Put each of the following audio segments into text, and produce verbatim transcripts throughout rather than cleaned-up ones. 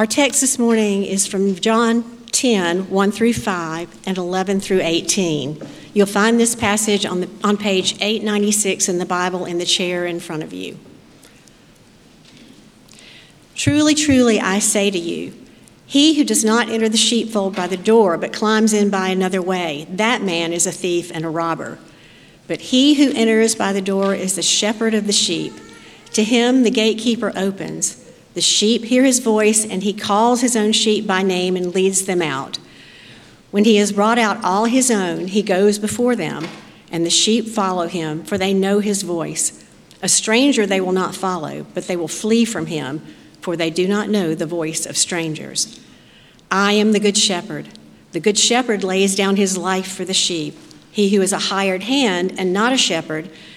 Our text this morning is from John ten, one through five, and eleven through eighteen. You'll find this passage on, the, on page eight ninety-six in the Bible in the chair in front of you. Truly, truly, I say to you, he who does not enter the sheepfold by the door, but climbs in by another way, that man is a thief and a robber. But he who enters by the door is the shepherd of the sheep. To him the gatekeeper opens. The sheep hear his voice, and he calls his own sheep by name and leads them out. When he has brought out all his own, he goes before them, and the sheep follow him, for they know his voice. A stranger they will not follow, but they will flee from him, for they do not know the voice of strangers. I am the good shepherd. The good shepherd lays down his life for the sheep. He who is a hired hand and not a shepherd,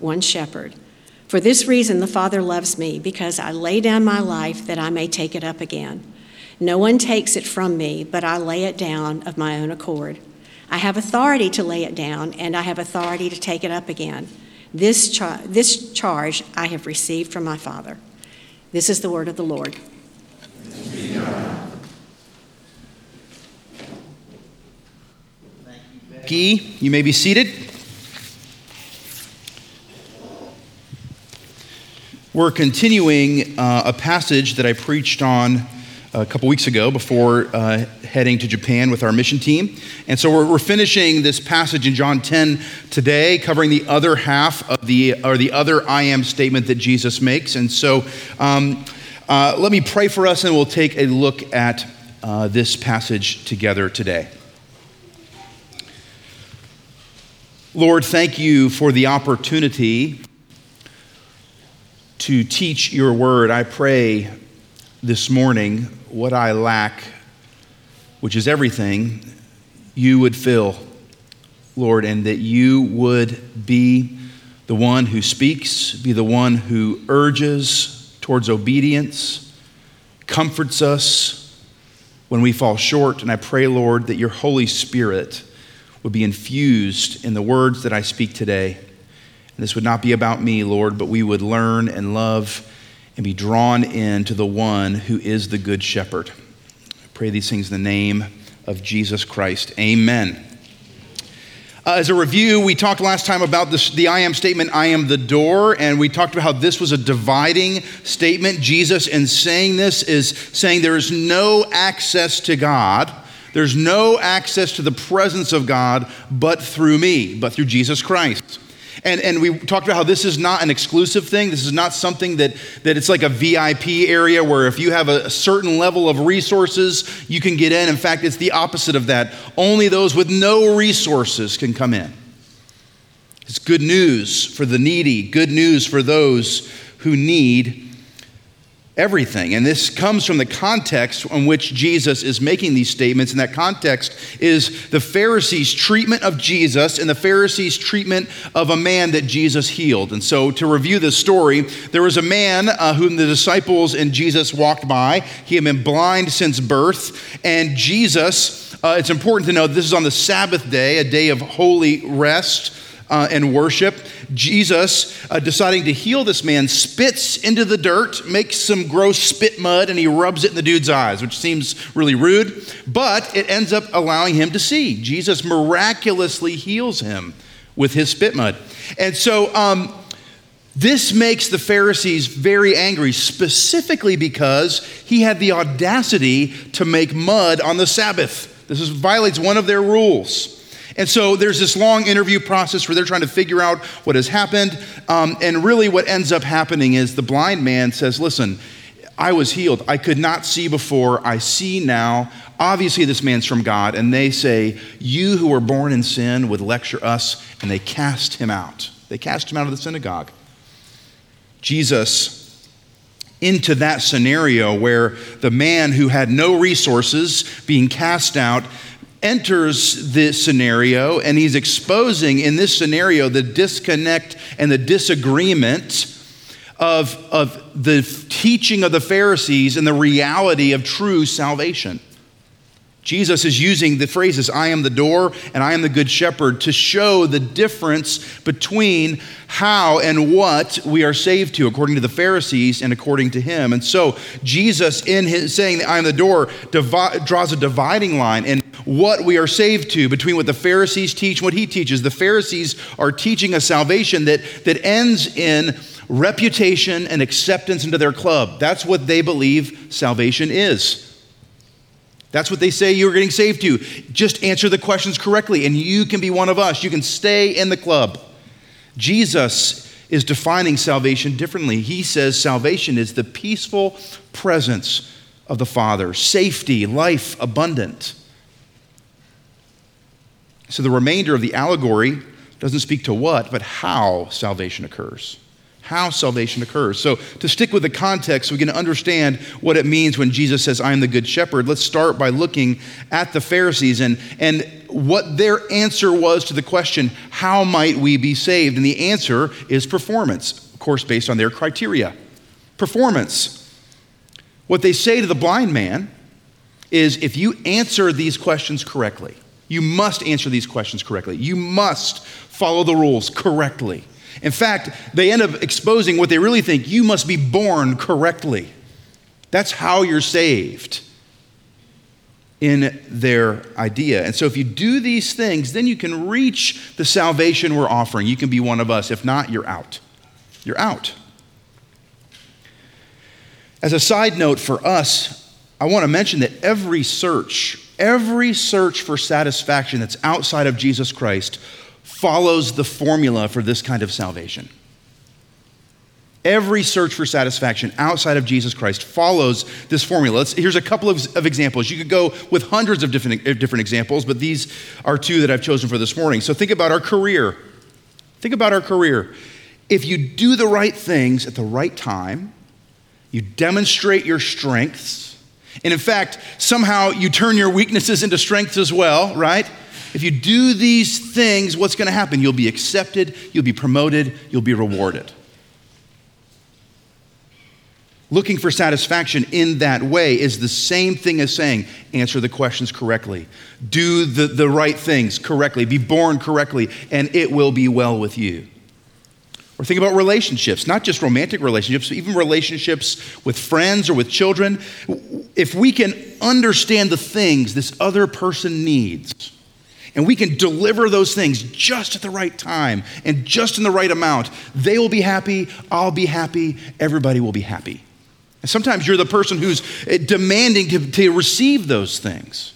one shepherd. For this reason the Father loves me, because I lay down my life that I may take it up again. No one takes it from me, but I lay it down of my own accord. I have authority to lay it down, and I have authority to take it up again. This, char- this charge I have received from my Father. This is the word of the Lord. Thanks be to God. Thank you, Becky. You may be seated. We're continuing uh, a passage that I preached on a couple weeks ago before uh, heading to Japan with our mission team. And so we're, we're finishing this passage in John ten today, covering the other half of the, or the other I am statement that Jesus makes. And so um, uh, let me pray for us, and we'll take a look at uh, this passage together today. Lord, thank you for the opportunity to teach your word. I pray this morning, what I lack, which is everything, you would fill, Lord, and that you would be the one who speaks, be the one who urges towards obedience, comforts us when we fall short. And I pray, Lord, that your Holy Spirit would be infused in the words that I speak today. And this would not be about me, Lord, but we would learn and love and be drawn in to the one who is the good shepherd. I pray these things in the name of Jesus Christ. Amen. Uh, as a review, we talked last time about this, the I am statement, I am the door, and we talked about how this was a dividing statement. Jesus, in saying this, is saying there is no access to God. There's no access to the presence of God but through me, but through Jesus Christ. And and we talked about how this is not an exclusive thing. This is not something that, that it's like a V I P area where if you have a, a certain level of resources, you can get in. In fact, it's the opposite of that. Only those with no resources can come in. It's good news for the needy, good news for those who need everything. And this comes from the context in which Jesus is making these statements, and that context is the Pharisees' treatment of Jesus and the Pharisees' treatment of a man that Jesus healed. And so to review this story, there was a man uh, whom the disciples and Jesus walked by. He had been blind since birth, and Jesus, uh, it's important to know this is on the Sabbath day, a day of holy rest Uh, and worship. Jesus, uh, deciding to heal this man, spits into the dirt, makes some gross spit mud, and he rubs it in the dude's eyes, which seems really rude, but it ends up allowing him to see. Jesus miraculously heals him with his spit mud. And so um, this makes the Pharisees very angry, specifically because he had the audacity to make mud on the Sabbath. This is, violates one of their rules. And so there's this long interview process where they're trying to figure out what has happened. Um, and really what ends up happening is the blind man says, listen, I was healed. I could not see before. I see now. Obviously this man's from God. And they say, you who were born in sin would lecture us. And they cast him out. They cast him out of the synagogue. Jesus into that scenario where the man who had no resources being cast out enters this scenario, and he's exposing in this scenario the disconnect and the disagreement of, of the teaching of the Pharisees and the reality of true salvation. Jesus is using the phrases, I am the door and I am the good shepherd, to show the difference between how and what we are saved to, according to the Pharisees and according to him. And so Jesus, in his saying that I am the door, divi- draws a dividing line in what we are saved to between what the Pharisees teach and what he teaches. The Pharisees are teaching a salvation that, that ends in reputation and acceptance into their club. That's what they believe salvation is. That's what they say you're getting saved to. Just answer the questions correctly and you can be one of us. You can stay in the club. Jesus is defining salvation differently. He says salvation is the peaceful presence of the Father, safety, life abundant. So the remainder of the allegory doesn't speak to what, but how salvation occurs. How salvation occurs. So to stick with the context, we can understand what it means when Jesus says, I am the good shepherd. Let's start by looking at the Pharisees and, and what their answer was to the question, how might we be saved? And the answer is performance, of course, based on their criteria. Performance. What they say to the blind man is, if you answer these questions correctly, you must answer these questions correctly. You must follow the rules correctly. In fact, they end up exposing what they really think. You must be born correctly. That's how you're saved in their idea. And so if you do these things, then you can reach the salvation we're offering. You can be one of us. If not, you're out. You're out. As a side note for us, I want to mention that every search, every search for satisfaction that's outside of Jesus Christ follows the formula for this kind of salvation. Every search for satisfaction outside of Jesus Christ follows this formula. Let's, here's a couple of, of examples. You could go with hundreds of different, different examples, but these are two that I've chosen for this morning. So think about our career. Think about our career. If you do the right things at the right time, you demonstrate your strengths, and in fact, somehow you turn your weaknesses into strengths as well, right? If you do these things, what's going to happen? You'll be accepted, you'll be promoted, you'll be rewarded. Looking for satisfaction in that way is the same thing as saying, answer the questions correctly, do the, the right things correctly, be born correctly, and it will be well with you. Or think about relationships, not just romantic relationships, but even relationships with friends or with children. If we can understand the things this other person needs, and we can deliver those things just at the right time and just in the right amount, they will be happy, I'll be happy, everybody will be happy. And sometimes you're the person who's demanding to, to receive those things.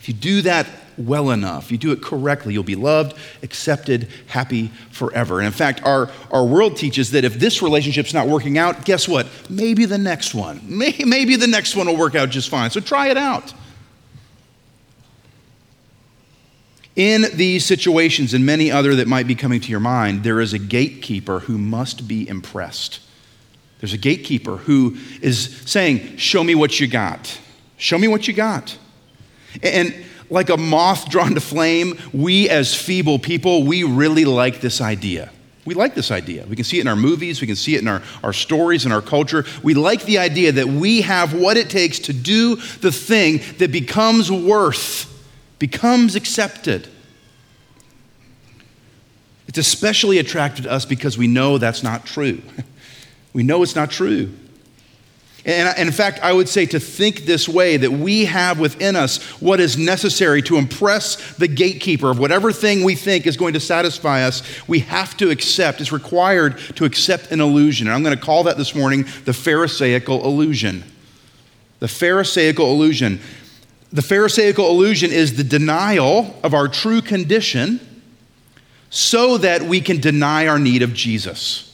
If you do that well enough, you do it correctly, you'll be loved, accepted, happy forever. And in fact, our, our world teaches that if this relationship's not working out, guess what? Maybe the next one. Maybe, maybe the next one will work out just fine. So try it out. In these situations and many other that might be coming to your mind, there is a gatekeeper who must be impressed. There's a gatekeeper who is saying, show me what you got. Show me what you got. And like a moth drawn to flame, we as feeble people, we really like this idea. We like this idea. We can see it in our movies. We can see it in our, our stories and our culture. We like the idea that we have what it takes to do the thing that becomes worth becomes accepted. It's especially attractive to us because we know that's not true. We know it's not true. And, and in fact, I would say to think this way, that we have within us what is necessary to impress the gatekeeper of whatever thing we think is going to satisfy us, we have to accept. It's required to accept an illusion. And I'm going to call that this morning the Pharisaical illusion. The Pharisaical illusion. The Pharisaical illusion is the denial of our true condition so that we can deny our need of Jesus.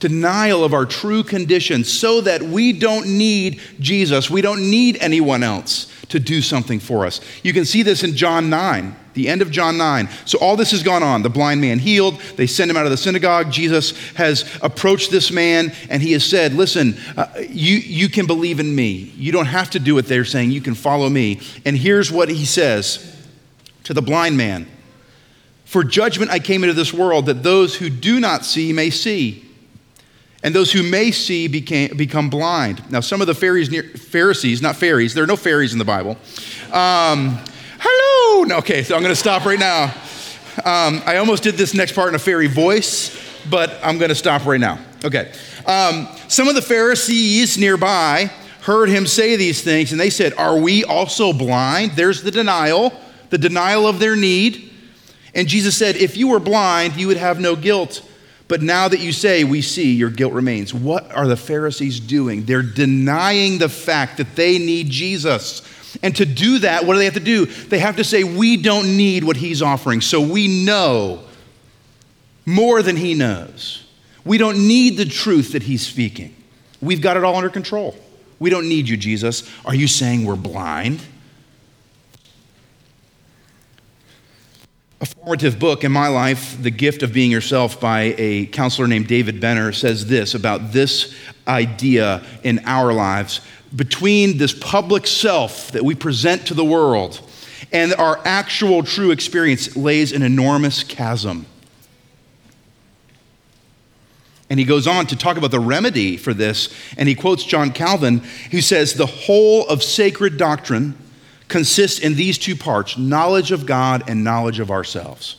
Denial of our true condition so that we don't need Jesus. We don't need anyone else. to do something for us. You can see this in John nine, the end of John nine. So all this has gone on. The blind man healed. They send him out of the synagogue. Jesus has approached this man, and he has said, listen, uh, you, you can believe in me. You don't have to do what they're saying. You can follow me. And here's what he says to the blind man. For judgment I came into this world, that those who do not see may see, and those who may see became, become blind. Now, some of the Pharisees, near, Pharisees, not fairies, there are no fairies in the Bible. Um, hello, no, okay, so I'm gonna stop right now. Um, I almost did this next part in a fairy voice, but I'm gonna stop right now, okay. Um, some of the Pharisees nearby heard him say these things, and they said, are we also blind? There's the denial, the denial of their need. And Jesus said, if you were blind, you would have no guilt. But now that you say, we see, your guilt remains. What are the Pharisees doing? They're denying the fact that they need Jesus. And to do that, what do they have to do? They have to say, we don't need what he's offering. So we know more than he knows. We don't need the truth that he's speaking. We've got it all under control. We don't need you, Jesus. Are you saying we're blind? A formative book in my life, The Gift of Being Yourself by a counselor named David Benner, says this about this idea in our lives. Between this public self that we present to the world and our actual true experience lays an enormous chasm. And he goes on to talk about the remedy for this, and he quotes John Calvin, who says, the whole of sacred doctrine consists in these two parts, knowledge of God and knowledge of ourselves.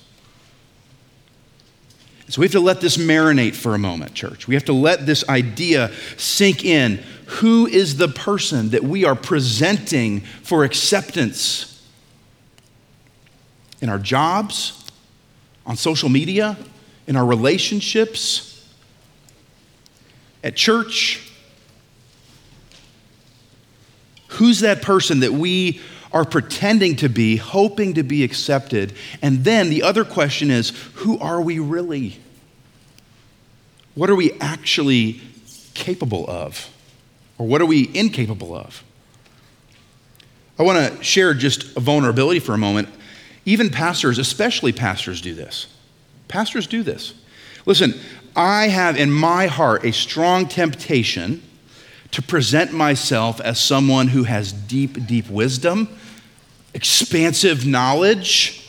So we have to let this marinate for a moment, church. We have to let this idea sink in. Who is the person that we are presenting for acceptance? In our jobs, on social media, in our relationships, at church. Who's that person that we are pretending to be, hoping to be accepted? And then the other question is, who are we really? What are we actually capable of? Or what are we incapable of? I want to share just a vulnerability for a moment. Even pastors, especially pastors, do this. Pastors do this. Listen, I have in my heart a strong temptation to present myself as someone who has deep, deep wisdom, expansive knowledge,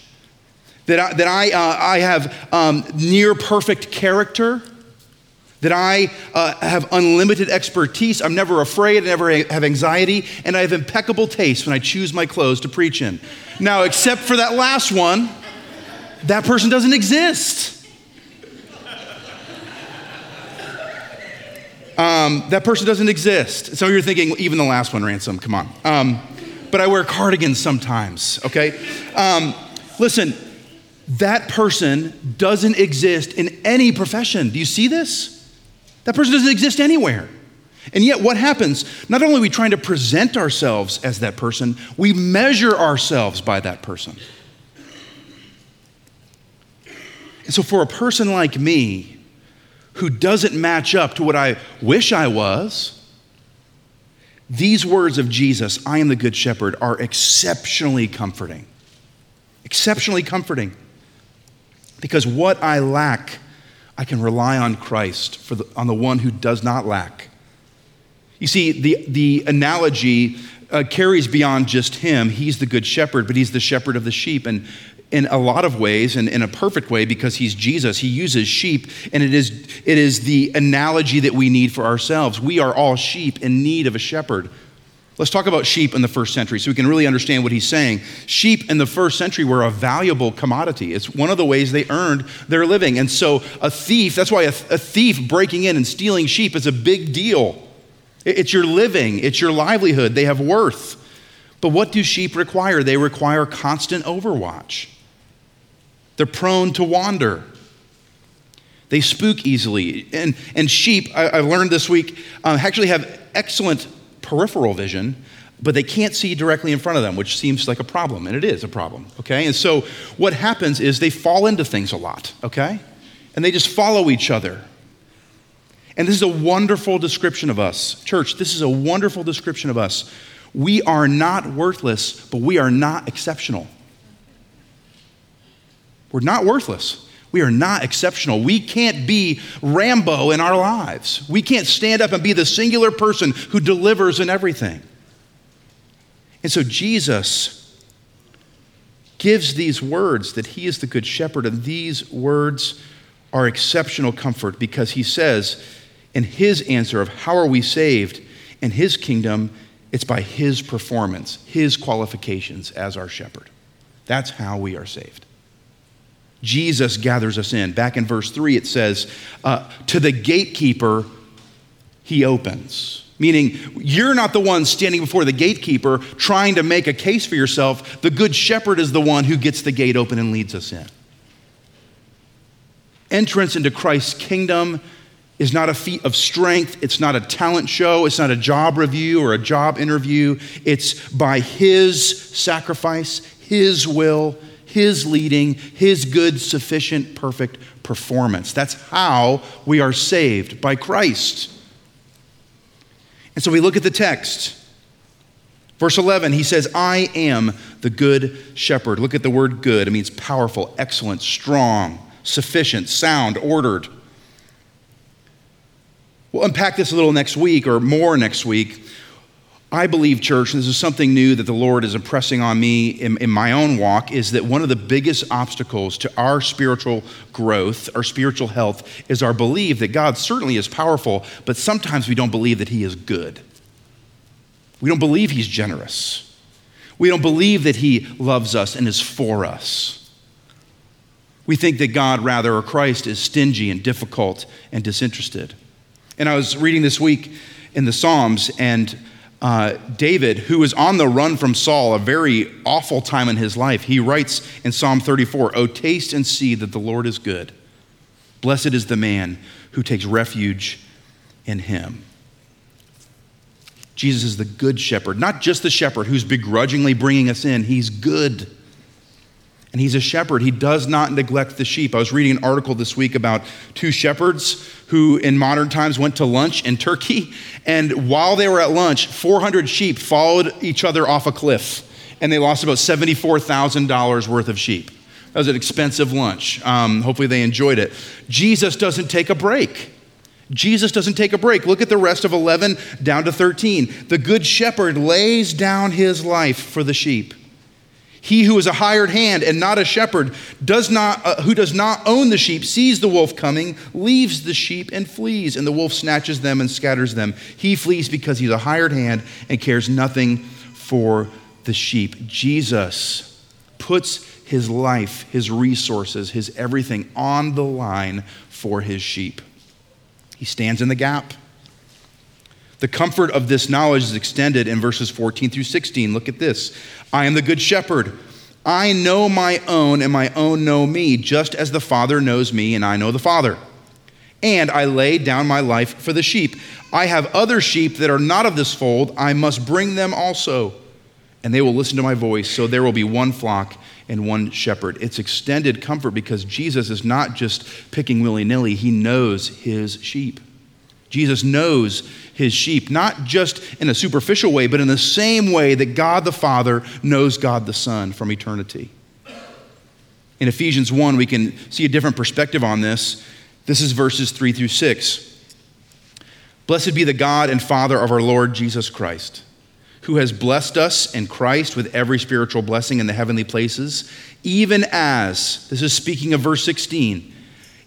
that I, that I, uh, I have um, near perfect character, that I uh, have unlimited expertise, I'm never afraid, I never have anxiety, and I have impeccable taste when I choose my clothes to preach in. Now, except for that last one, that person doesn't exist. Um, that person doesn't exist. Some of you are thinking, even the last one, Ransom, come on. Um, but I wear cardigans sometimes, okay? Um, listen, that person doesn't exist in any profession. Do you see this? That person doesn't exist anywhere. And yet what happens? Not only are we trying to present ourselves as that person, we measure ourselves by that person. And so for a person like me, who doesn't match up to what I wish I was, these words of Jesus, I am the good shepherd, are exceptionally comforting. Exceptionally comforting. Because what I lack, I can rely on Christ, for the, on the one who does not lack. You see, the, the analogy uh, carries beyond just him. He's the good shepherd, but he's the shepherd of the sheep. And in a lot of ways, and in a perfect way, because he's Jesus, he uses sheep, and it is it is the analogy that we need for ourselves. We are all sheep in need of a shepherd. Let's talk about sheep in the first century so we can really understand what he's saying. Sheep in the first century were a valuable commodity. It's one of the ways they earned their living. And so a thief, that's why a, a thief breaking in and stealing sheep is a big deal. It, it's your living, it's your livelihood, they have worth. But what do sheep require? They require constant overwatch. They're prone to wander. They spook easily. And, and sheep, I, I learned this week, uh, actually have excellent peripheral vision, but they can't see directly in front of them, which seems like a problem, and it is a problem, okay? And so what happens is they fall into things a lot, okay? And they just follow each other. And this is a wonderful description of us. Church, this is a wonderful description of us. We are not worthless, but we are not exceptional. We're not worthless. We are not exceptional. We can't be Rambo in our lives. We can't stand up and be the singular person who delivers in everything. And so Jesus gives these words that he is the good shepherd, and these words are exceptional comfort because he says in his answer of how are we saved in his kingdom, it's by his performance, his qualifications as our shepherd. That's how we are saved. Jesus gathers us in. Back in verse three, it says, uh, to the gatekeeper, he opens. Meaning, you're not the one standing before the gatekeeper trying to make a case for yourself. The good shepherd is the one who gets the gate open and leads us in. Entrance into Christ's kingdom is not a feat of strength. It's not a talent show. It's not a job review or a job interview. It's by his sacrifice, his will, his leading, his good, sufficient, perfect performance. That's how we are saved, by Christ. And so we look at the text. Verse eleven, he says, I am the good shepherd. Look at the word good. It means powerful, excellent, strong, sufficient, sound, ordered. We'll unpack this a little next week or more next week. I believe, church, and this is something new that the Lord is impressing on me in, in my own walk, is that one of the biggest obstacles to our spiritual growth, our spiritual health, is our belief that God certainly is powerful, but sometimes we don't believe that he is good. We don't believe he's generous. We don't believe that he loves us and is for us. We think that God, rather, or Christ, is stingy and difficult and disinterested. And I was reading this week in the Psalms, and Uh, David, who was on the run from Saul, a very awful time in his life, he writes in Psalm thirty-four, "O taste and see that the Lord is good. Blessed is the man who takes refuge in him." Jesus is the good shepherd, not just the shepherd who's begrudgingly bringing us in. He's good. And he's a shepherd. He does not neglect the sheep. I was reading an article this week about two shepherds who in modern times went to lunch in Turkey. And while they were at lunch, four hundred sheep followed each other off a cliff. And they lost about seventy-four thousand dollars worth of sheep. That was an expensive lunch. Um, hopefully they enjoyed it. Jesus doesn't take a break. Jesus doesn't take a break. Look at the rest of eleven down to thirteen. The good shepherd lays down his life for the sheep. He who is a hired hand and not a shepherd, does not, uh, who does not own the sheep, sees the wolf coming, leaves the sheep and flees, and the wolf snatches them and scatters them. He flees because he's a hired hand and cares nothing for the sheep. Jesus puts his life, his resources, his everything on the line for his sheep. He stands in the gap. The comfort of this knowledge is extended in verses fourteen through sixteen. Look at this. I am the good shepherd. I know my own, and my own know me, just as the Father knows me, and I know the Father. And I lay down my life for the sheep. I have other sheep that are not of this fold. I must bring them also, and they will listen to my voice. So there will be one flock and one shepherd. It's extended comfort because Jesus is not just picking willy-nilly. He knows his sheep. Jesus knows his sheep, not just in a superficial way, but in the same way that God the Father knows God the Son from eternity. In Ephesians one, we can see a different perspective on this. This is verses three through six. Blessed be the God and Father of our Lord Jesus Christ, who has blessed us in Christ with every spiritual blessing in the heavenly places, even as, this is speaking of verse sixteen,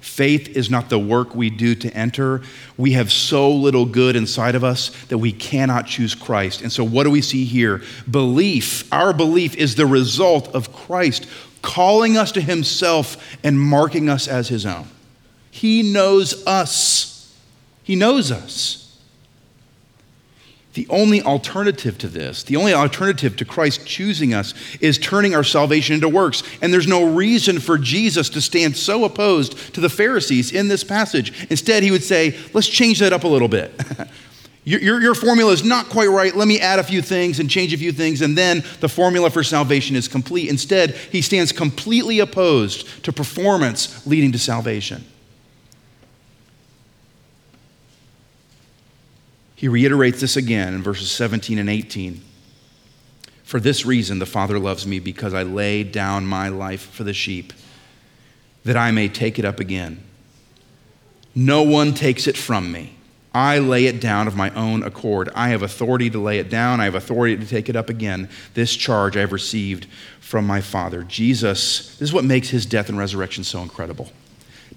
Faith is not the work we do to enter. We have so little good inside of us that we cannot choose Christ. And so what do we see here? Belief, our belief is the result of Christ calling us to himself and marking us as his own. He knows us. He knows us. The only alternative to this, the only alternative to Christ choosing us, is turning our salvation into works. And there's no reason for Jesus to stand so opposed to the Pharisees in this passage. Instead, he would say, let's change that up a little bit. your, your, your formula is not quite right. Let me add a few things and change a few things, and then the formula for salvation is complete. Instead, he stands completely opposed to performance leading to salvation. He reiterates this again in verses seventeen and eighteen. For this reason the Father loves me, because I lay down my life for the sheep, that I may take it up again. No one takes it from me. I lay it down of my own accord. I have authority to lay it down. I have authority to take it up again. This charge I have received from my Father. Jesus, this is what makes his death and resurrection so incredible.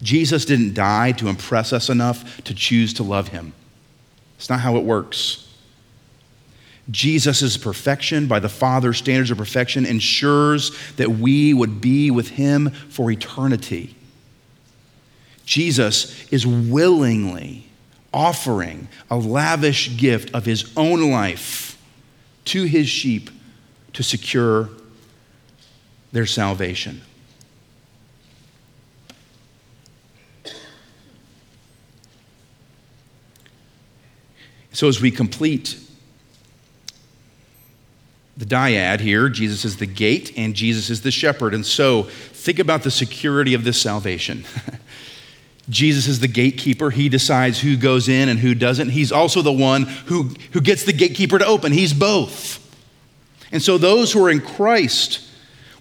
Jesus didn't die to impress us enough to choose to love him. It's not how it works. Jesus' perfection, by the Father's standards of perfection, ensures that we would be with him for eternity. Jesus is willingly offering a lavish gift of his own life to his sheep to secure their salvation. So as we complete the dyad here, Jesus is the gate and Jesus is the shepherd. And so think about the security of this salvation. Jesus is the gatekeeper. He decides who goes in and who doesn't. He's also the one who, who gets the gatekeeper to open. He's both. And so those who are in Christ,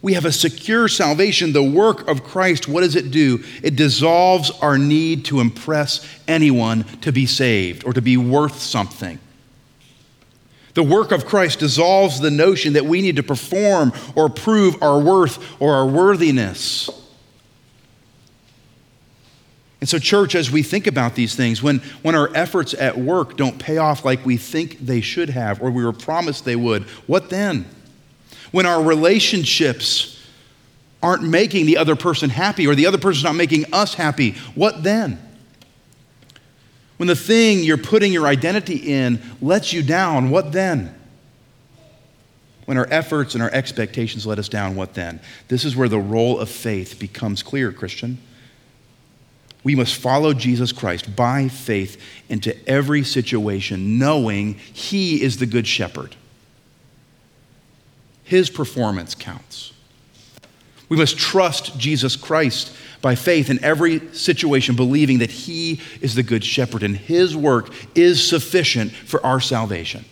we have a secure salvation. The work of Christ, what does it do? It dissolves our need to impress anyone to be saved or to be worth something. The work of Christ dissolves the notion that we need to perform or prove our worth or our worthiness. And so, church, as we think about these things, when, when our efforts at work don't pay off like we think they should have or we were promised they would, what then? When our relationships aren't making the other person happy or the other person's not making us happy, what then? When the thing you're putting your identity in lets you down, what then? When our efforts and our expectations let us down, what then? This is where the role of faith becomes clear, Christian. We must follow Jesus Christ by faith into every situation, knowing he is the good shepherd. His performance counts. We must trust Jesus Christ by faith in every situation, believing that he is the good shepherd and his work is sufficient for our salvation.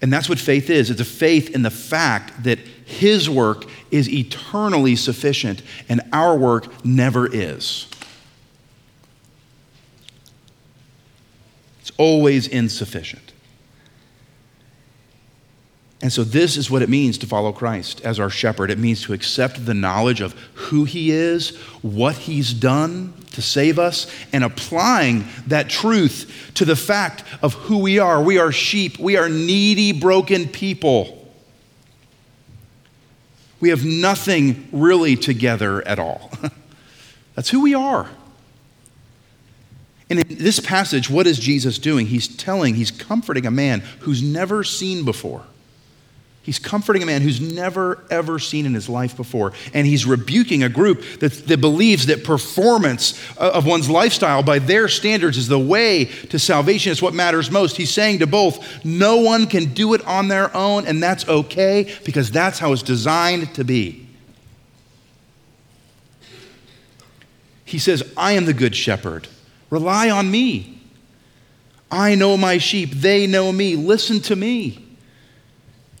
And that's what faith is. It's a faith in the fact that his work is eternally sufficient and our work never is. It's always insufficient. And so this is what it means to follow Christ as our shepherd. It means to accept the knowledge of who he is, what he's done to save us, and applying that truth to the fact of who we are. We are sheep. We are needy, broken people. We have nothing really together at all. That's who we are. And in this passage, what is Jesus doing? He's telling, he's comforting a man who's never seen before. He's comforting a man who's never, ever seen in his life before. And he's rebuking a group that, that believes that performance of one's lifestyle by their standards is the way to salvation. It's what matters most. He's saying to both, no one can do it on their own, and that's okay because that's how it's designed to be. He says, I am the good shepherd. Rely on me. I know my sheep. They know me. Listen to me.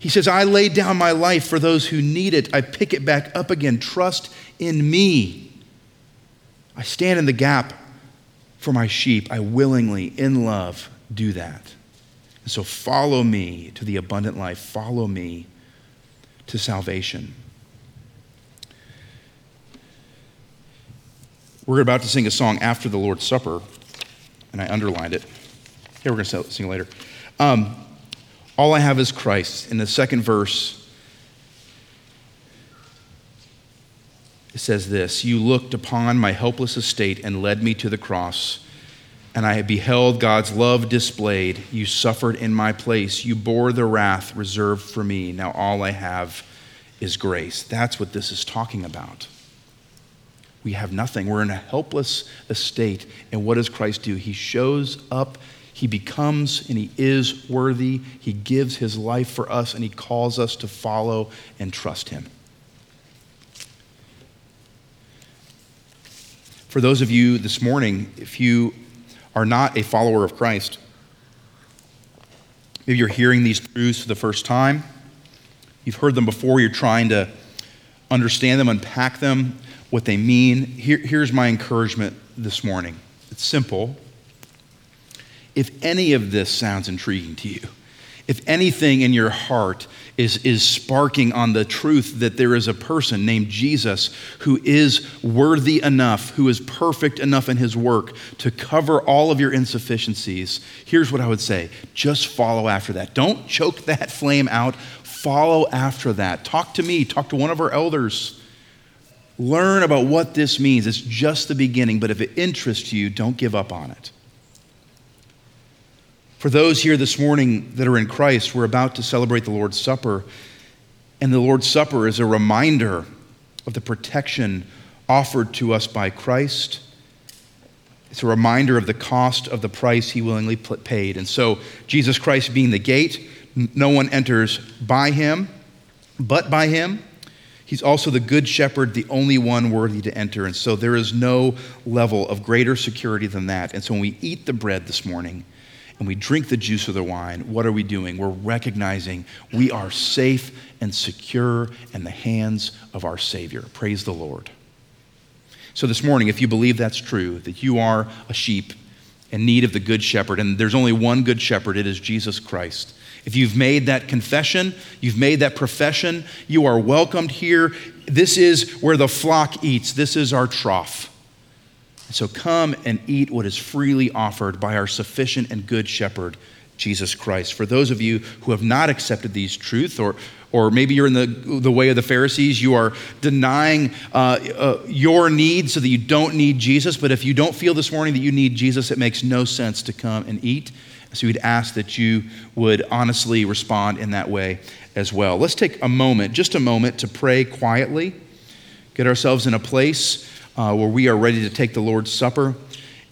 He says, I lay down my life for those who need it. I pick it back up again. Trust in me. I stand in the gap for my sheep. I willingly, in love, do that. And so follow me to the abundant life. Follow me to salvation. We're about to sing a song after the Lord's Supper, and I underlined it. Here, we're going to sing it later. Um, All I have is Christ. In the second verse, it says this, you looked upon my helpless estate and led me to the cross. and I have beheld God's love displayed. You suffered in my place. You bore the wrath reserved for me. Now all I have is grace. That's what this is talking about. We have nothing. We're in a helpless estate. And what does Christ do? He shows up. He becomes and he is worthy. He gives his life for us, and he calls us to follow and trust him. For those of you this morning, if you are not a follower of Christ, maybe you're hearing these truths for the first time. You've heard them before. You're trying to understand them, unpack them, what they mean. Here, here's my encouragement this morning. It's simple. If any of this sounds intriguing to you, if anything in your heart is, is sparking on the truth that there is a person named Jesus who is worthy enough, who is perfect enough in his work to cover all of your insufficiencies, here's what I would say. Just follow after that. Don't choke that flame out. Follow after that. Talk to me. Talk to one of our elders. Learn about what this means. It's just the beginning, but if it interests you, don't give up on it. For those here this morning that are in Christ, we're about to celebrate the Lord's Supper. And the Lord's Supper is a reminder of the protection offered to us by Christ. It's a reminder of the cost of the price he willingly paid. And so Jesus Christ being the gate, no one enters by him, but by him. He's also the good shepherd, the only one worthy to enter. And so there is no level of greater security than that. And so when we eat the bread this morning, and we drink the juice of the wine, what are we doing? We're recognizing we are safe and secure in the hands of our Savior. Praise the Lord. So this morning, if you believe that's true, that you are a sheep in need of the good shepherd, and there's only one good shepherd, it is Jesus Christ. If you've made that confession, you've made that profession, you are welcomed here. This is where the flock eats. This is our trough. So come and eat what is freely offered by our sufficient and good shepherd, Jesus Christ. For those of you who have not accepted these truths, or or maybe you're in the, the way of the Pharisees, you are denying uh, uh, your need so that you don't need Jesus. But if you don't feel this morning that you need Jesus, it makes no sense to come and eat. So we'd ask that you would honestly respond in that way as well. Let's take a moment, just a moment, to pray quietly, get ourselves in a place Uh, where we are ready to take the Lord's Supper.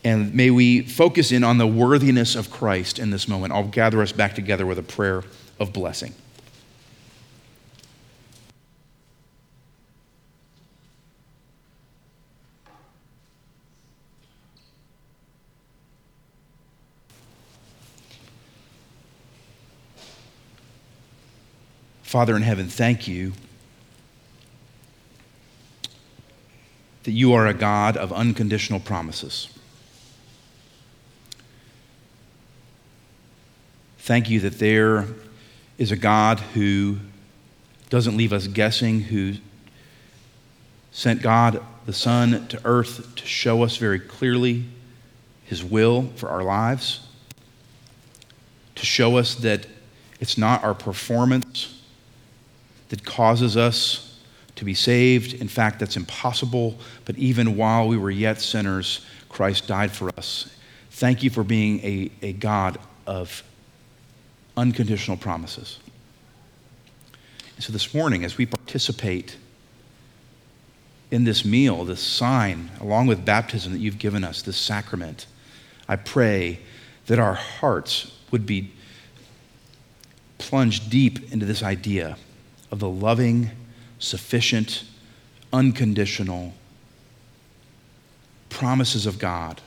And may we focus in on the worthiness of Christ in this moment. I'll gather us back together with a prayer of blessing. Father in heaven, thank you that you are a God of unconditional promises. Thank you that there is a God who doesn't leave us guessing, who sent God the Son to earth to show us very clearly his will for our lives, to show us that it's not our performance that causes us to be saved. In fact, that's impossible. But even while we were yet sinners, Christ died for us. Thank you for being a, a God of unconditional promises. And so this morning, as we participate in this meal, this sign, along with baptism that you've given us, this sacrament, I pray that our hearts would be plunged deep into this idea of the loving, sufficient, unconditional promises of God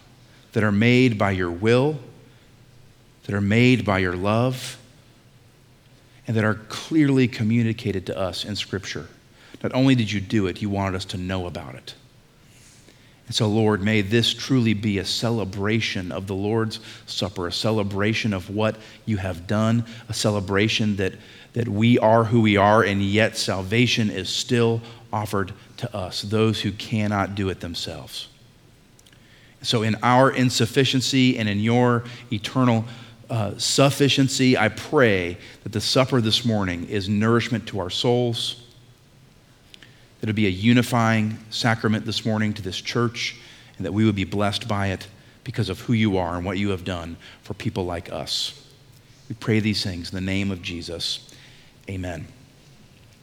that are made by your will, that are made by your love, and that are clearly communicated to us in Scripture. Not only did you do it, you wanted us to know about it. And so, Lord, may this truly be a celebration of the Lord's Supper, a celebration of what you have done, a celebration that that we are who we are, and yet salvation is still offered to us, those who cannot do it themselves. So in our insufficiency and in your eternal uh, sufficiency, I pray that the supper this morning is nourishment to our souls, that it be a unifying sacrament this morning to this church, and that we would be blessed by it, because of who you are and what you have done for people like us. We pray these things in the name of Jesus. Amen.